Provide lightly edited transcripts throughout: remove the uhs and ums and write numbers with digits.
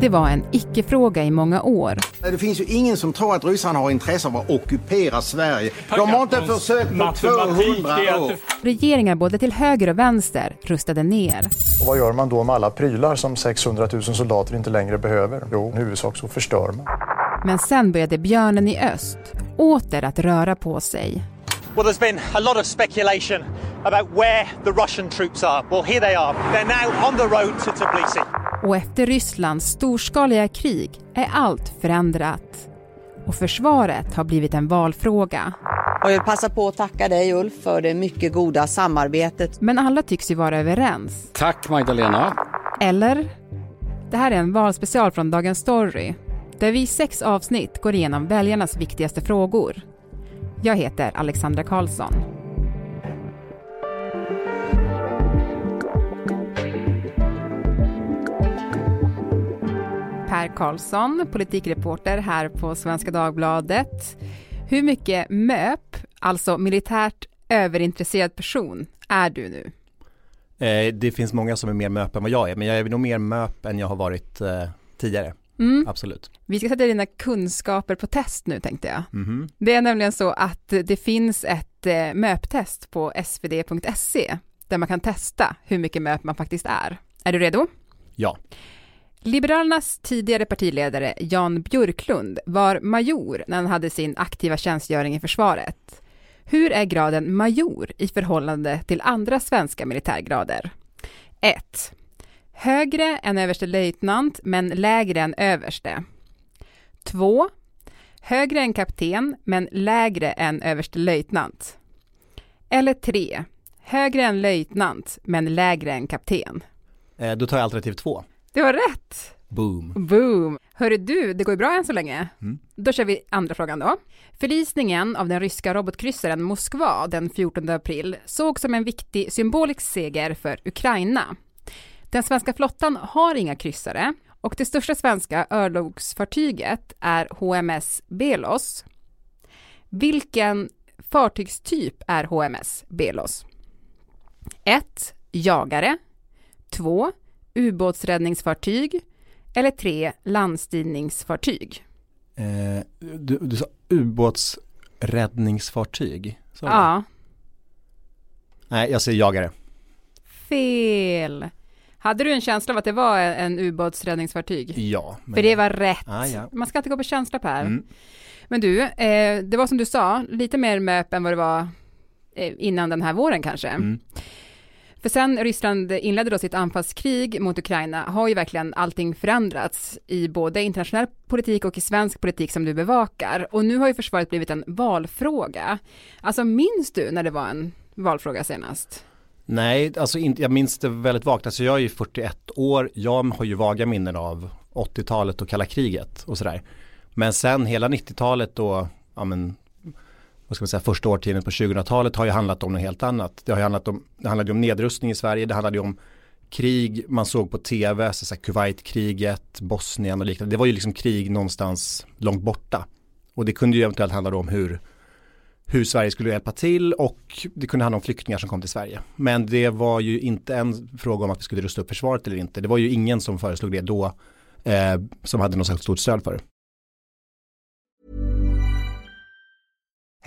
Det var en icke-fråga i många år. Det finns ju ingen som tror att ryssarna har intresse av att ockupera Sverige. De har inte försökt på 200 år. Regeringar både till höger och vänster rustade ner. Och vad gör man då med alla prylar som 600 000 soldater inte längre behöver? Jo, i huvudsak så förstör man. Men sen började björnen i öst åter att röra på sig. Well, there's been a lot of speculation about where the Russian troops are. Well, here they are. They're now on the road to Tbilisi. Och efter Rysslands storskaliga krig är allt förändrat. Och försvaret har blivit en valfråga. Och jag vill passa på att tacka dig, Ulf, för det mycket goda samarbetet. Men alla tycks ju vara överens. Tack, Magdalena. Eller? Det här är en valspecial från Dagens Story, där vi i 6 avsnitt går igenom väljarnas viktigaste frågor. Jag heter Alexandra Karlsson. Per Karlsson, politikreporter här på Svenska Dagbladet. Hur mycket MÖP, alltså militärt överintresserad person, är du nu? Det finns många som är mer MÖP än vad jag är, men jag är nog mer MÖP än jag har varit tidigare. Mm. Absolut. Vi ska sätta dina kunskaper på test nu, tänkte jag. Mm-hmm. Det är nämligen så att det finns ett MÖP-test på svd.se där man kan testa hur mycket MÖP man faktiskt är. Är du redo? Ja. Liberalernas tidigare partiledare Jan Björklund var major när han hade sin aktiva tjänstgöring i försvaret. Hur är graden major i förhållande till andra svenska militärgrader? 1. Högre än överste löjtnant, men lägre än överste. 2. Högre än kapten, men lägre än överste löjtnant. Eller 3. Högre än löjtnant, men lägre än kapten. Då tar jag alternativ 2. Det var rätt! Boom! Boom! Hörru du, det går bra än så länge. Mm. Då kör vi andra frågan då. Förlisningen av den ryska robotkryssaren Moskva den 14 april sågs som en viktig symbolisk seger för Ukraina. Den svenska flottan har inga kryssare och det största svenska örlogsfartyget är HMS Belos. Vilken fartygstyp är HMS Belos? 1. Jagare. 2. Ubåtsräddningsfartyg. Eller 3. Landstigningsfartyg. Du sa ubåtsräddningsfartyg? Så. Ja. Nej, jag säger jagare. Fel. Hade du en känsla av att det var en ubåtsräddningsfartyg? Ja. Men... För det var rätt. Ah, ja. Man ska inte gå på känsla, Per. Mm. Men du, det var som du sa, lite mer MÖP än vad det var innan den här våren kanske. Mm. För sen Ryssland inledde då sitt anfallskrig mot Ukraina har ju verkligen allting förändrats i både internationell politik och i svensk politik som du bevakar. Och nu har ju försvaret blivit en valfråga. Alltså minns du när det var en valfråga senast? Nej, alltså jag minns det väldigt vagt. Alltså jag är ju 41 år, jag har ju vaga minnen av 80-talet och kalla kriget och sådär. Men sen hela 90-talet då, ja men, vad ska man säga, första årtiondet på 2000-talet har ju handlat om något helt annat. Det handlade om nedrustning i Sverige, det handlade om krig, man såg på tv, så Kuwaitkriget, Bosnien och liknande. Det var ju liksom krig någonstans långt borta. Och det kunde ju eventuellt handla om hur Sverige skulle hjälpa till, och det kunde handla om flyktingar som kom till Sverige. Men det var ju inte en fråga om att vi skulle rusta upp försvaret eller inte. Det var ju ingen som föreslog det då som hade något särskilt stort stöd för det.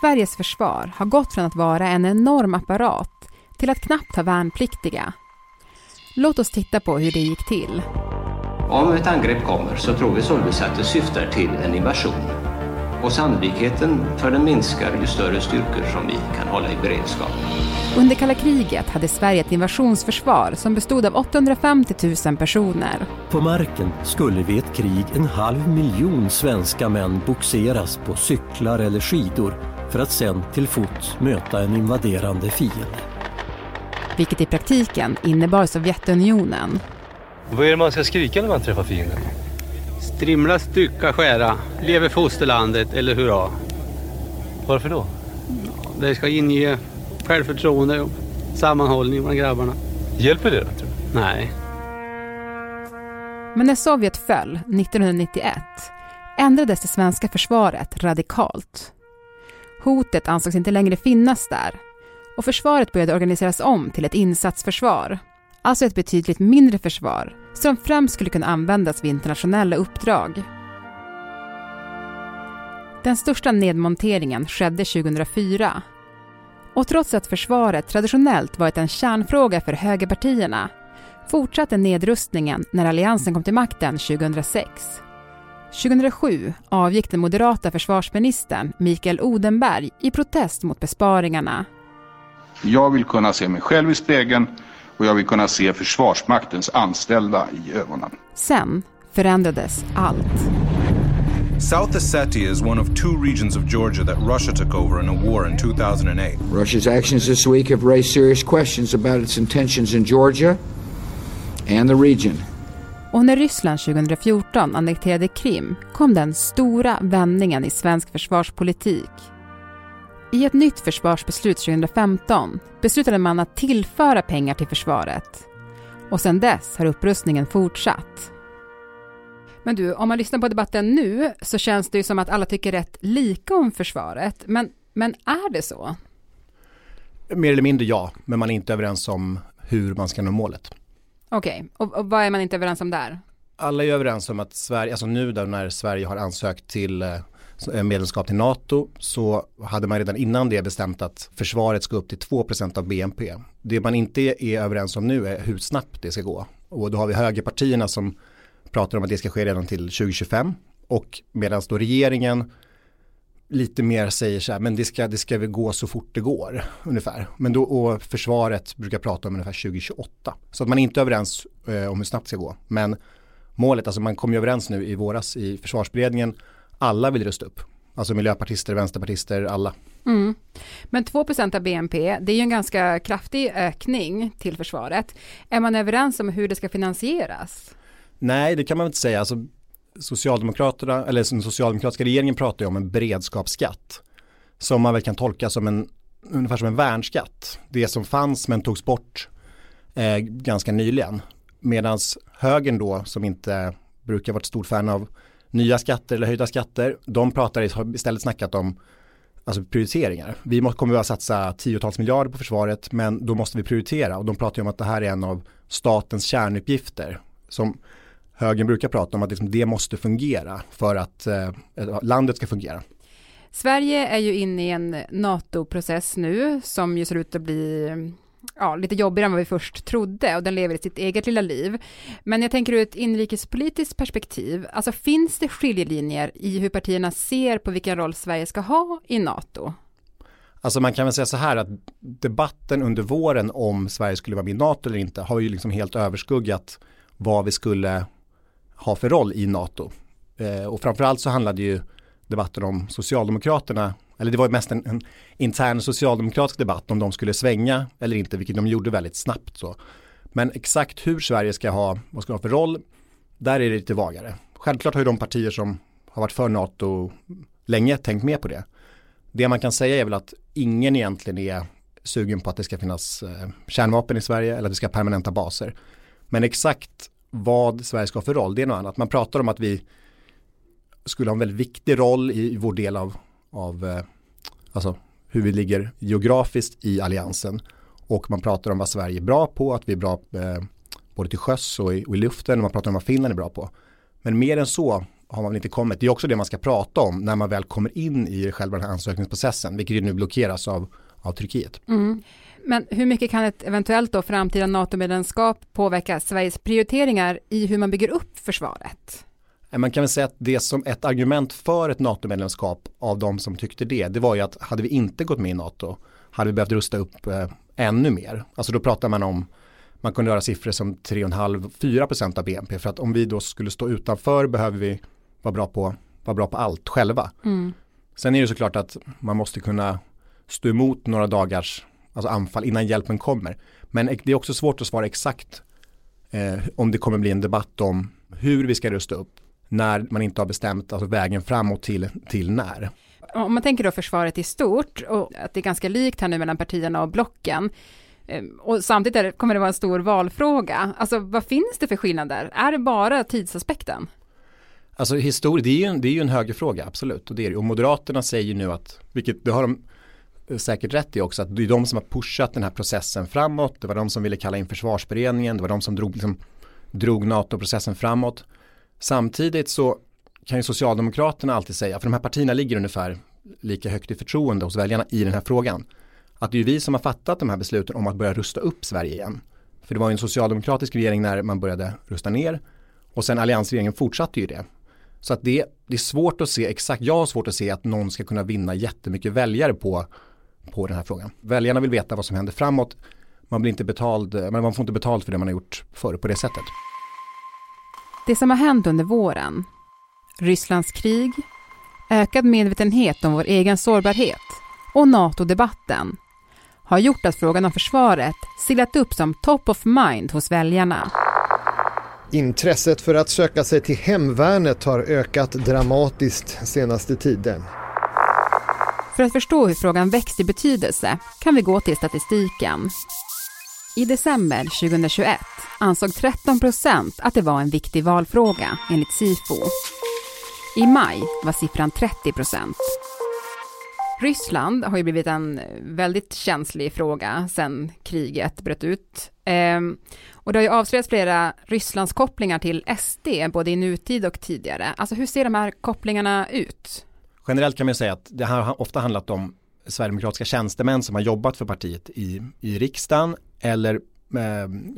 Sveriges försvar har gått från att vara en enorm apparat till att knappt ha värnpliktiga. Låt oss titta på hur det gick till. Om ett angrepp kommer så tror vi således att det syftar till en invasion. Och sannolikheten för den minskar ju större styrkor som vi kan hålla i beredskap. Under kalla kriget hade Sverige ett invasionsförsvar som bestod av 850 000 personer. På marken skulle vid ett krig 500 000 svenska män boxeras på cyklar eller skidor för att sen till fots möta en invaderande fiende. vilket i praktiken innebar Sovjetunionen. Vad är det man ska skrika när man träffar fienden? Strimla, stycka, skära. Lever fosterlandet eller hurra. Varför då? Det ska inge självförtroende och sammanhållning bland grabbarna. Hjälper det då, tror du? Nej. Men när Sovjet föll 1991 ändrades det svenska försvaret radikalt. Hotet ansågs inte längre finnas där och försvaret började organiseras om till ett insatsförsvar. Alltså ett betydligt mindre försvar som främst skulle kunna användas vid internationella uppdrag. Den största nedmonteringen skedde 2004. Och trots att försvaret traditionellt varit en kärnfråga för högerpartierna fortsatte nedrustningen när alliansen kom till makten 2006. 2007 avgick den moderata försvarsministern Mikael Odenberg i protest mot besparingarna. Jag vill kunna se mig själv i spegeln och jag vill kunna se Försvarsmaktens anställda i ögonen. Sen förändrades allt. South Ossetia is one of two regions of Georgia that Russia took over in a war in 2008. Russia's actions this week have raised serious questions about its intentions in Georgia and the region. Och när Ryssland 2014 annekterade Krim kom den stora vändningen i svensk försvarspolitik. I ett nytt försvarsbeslut 2015 beslutade man att tillföra pengar till försvaret. Och sedan dess har upprustningen fortsatt. Men du, om man lyssnar på debatten nu så känns det ju som att alla tycker rätt lika om försvaret. Men är det så? Mer eller mindre ja, men man är inte överens om hur man ska nå målet. Okej, och vad är man inte överens om där? Alla är överens om att Sverige, alltså nu då när Sverige har ansökt till medlemskap till NATO så hade man redan innan det bestämt att försvaret ska upp till 2% av BNP. Det man inte är överens om nu är hur snabbt det ska gå. Och då har vi högerpartierna som pratar om att det ska ske redan till 2025 och medan då regeringen lite mer säger så här, men det ska väl gå så fort det går ungefär. Men då, och försvaret brukar prata om ungefär 2028. Så att man är inte överens om hur snabbt det ska gå. Men målet, alltså man kom ju överens nu i våras i försvarsberedningen. Alla vill rösta upp. Alltså miljöpartister, vänsterpartister, alla. Mm. Men 2% av BNP, det är ju en ganska kraftig ökning till försvaret. Är man överens om hur det ska finansieras? Nej, det kan man inte säga. Alltså, Socialdemokraterna, eller den socialdemokratiska regeringen pratar ju om en beredskapsskatt som man väl kan tolka som ungefär som en värnskatt. Det som fanns men togs bort ganska nyligen. Medan högern då, som inte brukar vara ett stort fan av nya skatter eller höjda skatter, de har istället snackat om alltså prioriteringar. Vi kommer bara satsa tiotals miljarder på försvaret, men då måste vi prioritera. Och de pratar ju om att det här är en av statens kärnuppgifter som högern brukar prata om att det måste fungera för att landet ska fungera. Sverige är ju inne i en NATO-process nu som ju ser ut att bli lite jobbigare än vad vi först trodde och den lever i sitt eget lilla liv. Men jag tänker ur ett inrikespolitiskt perspektiv, alltså finns det skiljelinjer i hur partierna ser på vilken roll Sverige ska ha i NATO? Alltså man kan väl säga så här att debatten under våren om Sverige skulle vara med i NATO eller inte har ju liksom helt överskuggat vad vi skulle ha för roll i NATO. Och framförallt så handlade ju debatten om Socialdemokraterna, eller det var ju mest en intern socialdemokratisk debatt om de skulle svänga eller inte, vilket de gjorde väldigt snabbt så. Men exakt hur Sverige ska ha, vad ska ha för roll, där är det lite vagare. Självklart har ju de partier som har varit för NATO länge tänkt med på det. Det man kan säga är väl att ingen egentligen är sugen på att det ska finnas kärnvapen i Sverige eller att vi ska ha permanenta baser. Men exakt vad Sverige ska ha för roll, det är något annat. Man pratar om att vi skulle ha en väldigt viktig roll i vår del av alltså hur vi ligger geografiskt i alliansen. Och man pratar om vad Sverige är bra på, att vi är bra både till sjöss och i luften. Man pratar om vad Finland är bra på. Men mer än så har man väl inte kommit. Det är också det man ska prata om när man väl kommer in i själva den här ansökningsprocessen, vilket ju nu blockeras av Turkiet. Mm. Men hur mycket kan ett eventuellt då framtida NATO-medlemskap påverka Sveriges prioriteringar i hur man bygger upp försvaret? Man kan väl säga att det som ett argument för ett NATO-medlemskap av de som tyckte det var ju att hade vi inte gått med i NATO hade vi behövt rusta upp ännu mer. Alltså då pratar man om, man kunde göra siffror som 3,5-4% av BNP för att om vi då skulle stå utanför behöver vi vara bra på allt själva. Mm. Sen är det såklart att man måste kunna stå emot några dagars alltså anfall, innan hjälpen kommer. Men det är också svårt att svara exakt om det kommer bli en debatt om hur vi ska rusta upp när man inte har bestämt alltså vägen framåt till när. Om man tänker då försvaret i stort och att det är ganska likt här nu mellan partierna och blocken och samtidigt kommer det vara en stor valfråga. Alltså vad finns det för skillnader? Är det bara tidsaspekten? Alltså historiskt, det är ju en högerfråga, absolut. Och, och Moderaterna säger ju nu att, vilket det har de säkert rätt i också, att det är de som har pushat den här processen framåt. Det var de som ville kalla in försvarsberedningen. Det var de som drog NATO-processen framåt. Samtidigt så kan ju Socialdemokraterna alltid säga, för de här partierna ligger ungefär lika högt i förtroende hos väljarna i den här frågan, att det är ju vi som har fattat de här besluten om att börja rusta upp Sverige igen. För det var ju en socialdemokratisk regering när man började rusta ner, och sen alliansregeringen fortsatte ju det. Så att det är svårt att se exakt, jag har svårt att se att någon ska kunna vinna jättemycket väljare på den här frågan. Väljarna vill veta vad som händer framåt, man får inte betalt för det man har gjort förr på det sättet. Det som har hänt under våren, Rysslands krig, ökad medvetenhet om vår egen sårbarhet och NATO-debatten har gjort att frågan om försvaret sillat upp som top of mind hos väljarna. Intresset för att söka sig till hemvärnet har ökat dramatiskt senaste tiden. För att förstå hur frågan växt i betydelse kan vi gå till statistiken. I december 2021 ansåg 13% att det var en viktig valfråga enligt SIFO. I maj var siffran 30%. Ryssland har ju blivit en väldigt känslig fråga sedan kriget bröt ut. Och det har ju avslöjats flera Rysslands kopplingar till SD både i nutid och tidigare. Alltså hur ser de här kopplingarna ut? Generellt kan man säga att det här har ofta handlat om sverigedemokratiska tjänstemän som har jobbat för partiet i riksdagen eller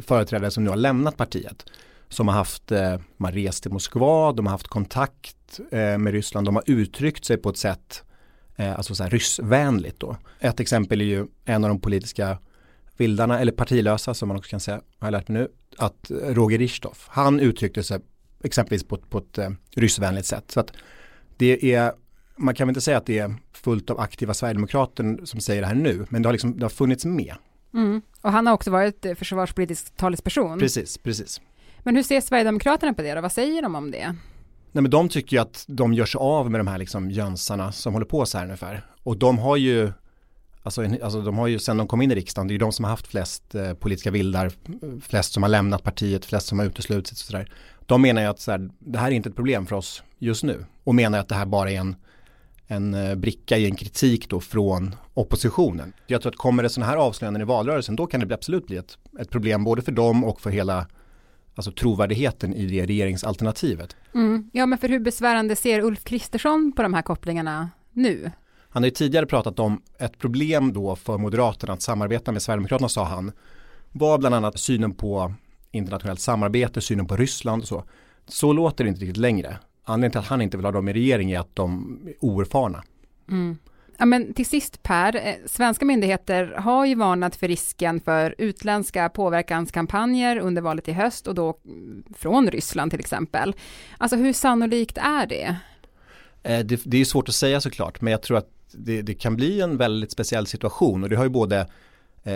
företrädare som nu har lämnat partiet. Som har haft, man rest till Moskva, de har haft kontakt med Ryssland, de har uttryckt sig på ett sätt alltså så här ryssvänligt då. Ett exempel är ju en av de politiska vildarna, eller partilösa som man också kan säga, har jag lärt mig nu, att Roger Richthoff, han uttryckte sig exempelvis på ett ryssvänligt sätt. Så att det är, man kan väl inte säga att det är fullt av aktiva sverigedemokrater som säger det här nu, men det har funnits med. Mm. Och han har också varit försvarspolitisk talesperson. Precis. Men hur ser Sverigedemokraterna på det då? Vad säger de om det? Nej, men de tycker ju att de gör sig av med de här liksom jönsarna som håller på så här ungefär. Och de har ju, sen de kom in i riksdagen, det är ju de som har haft flest politiska vildar, flest som har lämnat partiet, flest som har uteslutits och sådär. De menar ju att så här, det här är inte ett problem för oss just nu. Och menar att det här bara är en bricka i en kritik då från oppositionen. Jag tror att kommer det sådana här avslöjanden i valrörelsen, då kan det absolut bli ett problem både för dem och för hela alltså trovärdigheten i det regeringsalternativet. Mm. Ja, men för hur besvärande ser Ulf Kristersson på de här kopplingarna nu? Han har ju tidigare pratat om ett problem då för Moderaterna att samarbeta med Sverigedemokraterna, sa han, var bland annat synen på internationellt samarbete, synen på Ryssland och så. Så låter det inte riktigt längre. Anledningen till att han inte vill ha dem i regering är att de är oerfarna. Mm. Ja, men till sist Per, svenska myndigheter har ju varnat för risken för utländska påverkanskampanjer under valet i höst och då från Ryssland till exempel. Alltså hur sannolikt är det? Det är svårt att säga såklart, men jag tror att det kan bli en väldigt speciell situation, och det har ju både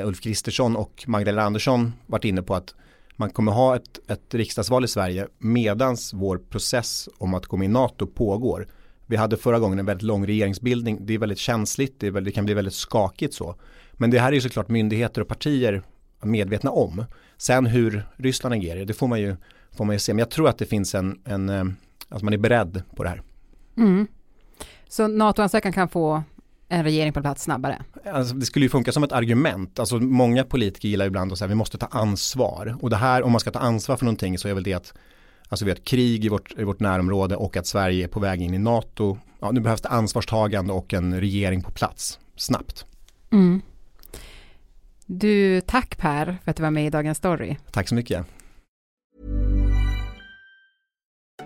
Ulf Kristersson och Magdalena Andersson varit inne på, att man kommer ha ett riksdagsval i Sverige medans vår process om att gå med i NATO pågår. Vi hade förra gången en väldigt lång regeringsbildning. Det är väldigt känsligt, det kan bli väldigt skakigt så. Men det här är ju såklart myndigheter och partier medvetna om. Sen hur Ryssland agerar, det får man ju se. Men jag tror att det finns att man är beredd på det här. Mm. Så NATO-ansökan kan få en regering på plats snabbare? Alltså, det skulle ju funka som ett argument. Alltså, många politiker gillar ibland att säga att vi måste ta ansvar. Och det här, om man ska ta ansvar för någonting, så är väl det att alltså vi har ett krig i vårt närområde och att Sverige är på väg in i NATO. Ja, nu behövs det ansvarstagande och en regering på plats snabbt. Mm. Tack Per för att du var med i Dagens Story. Tack så mycket.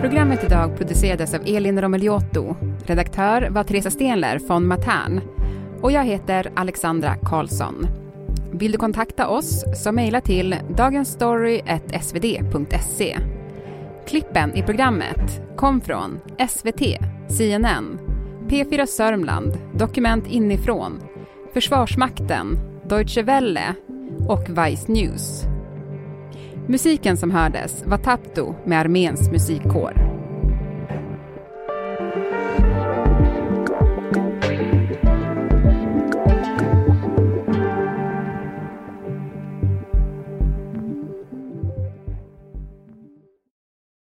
Programmet idag producerades av Elina Romelioto. Redaktör var Teresa Stenler från Matern. Och jag heter Alexandra Karlsson. Vill du kontakta oss så mejla till dagensstory@svd.se. Klippen i programmet kom från SVT, CNN, P4 Sörmland, Dokument inifrån, Försvarsmakten, Deutsche Welle och Vice News. Musiken som hördes var Tapto med Arméns musikkår.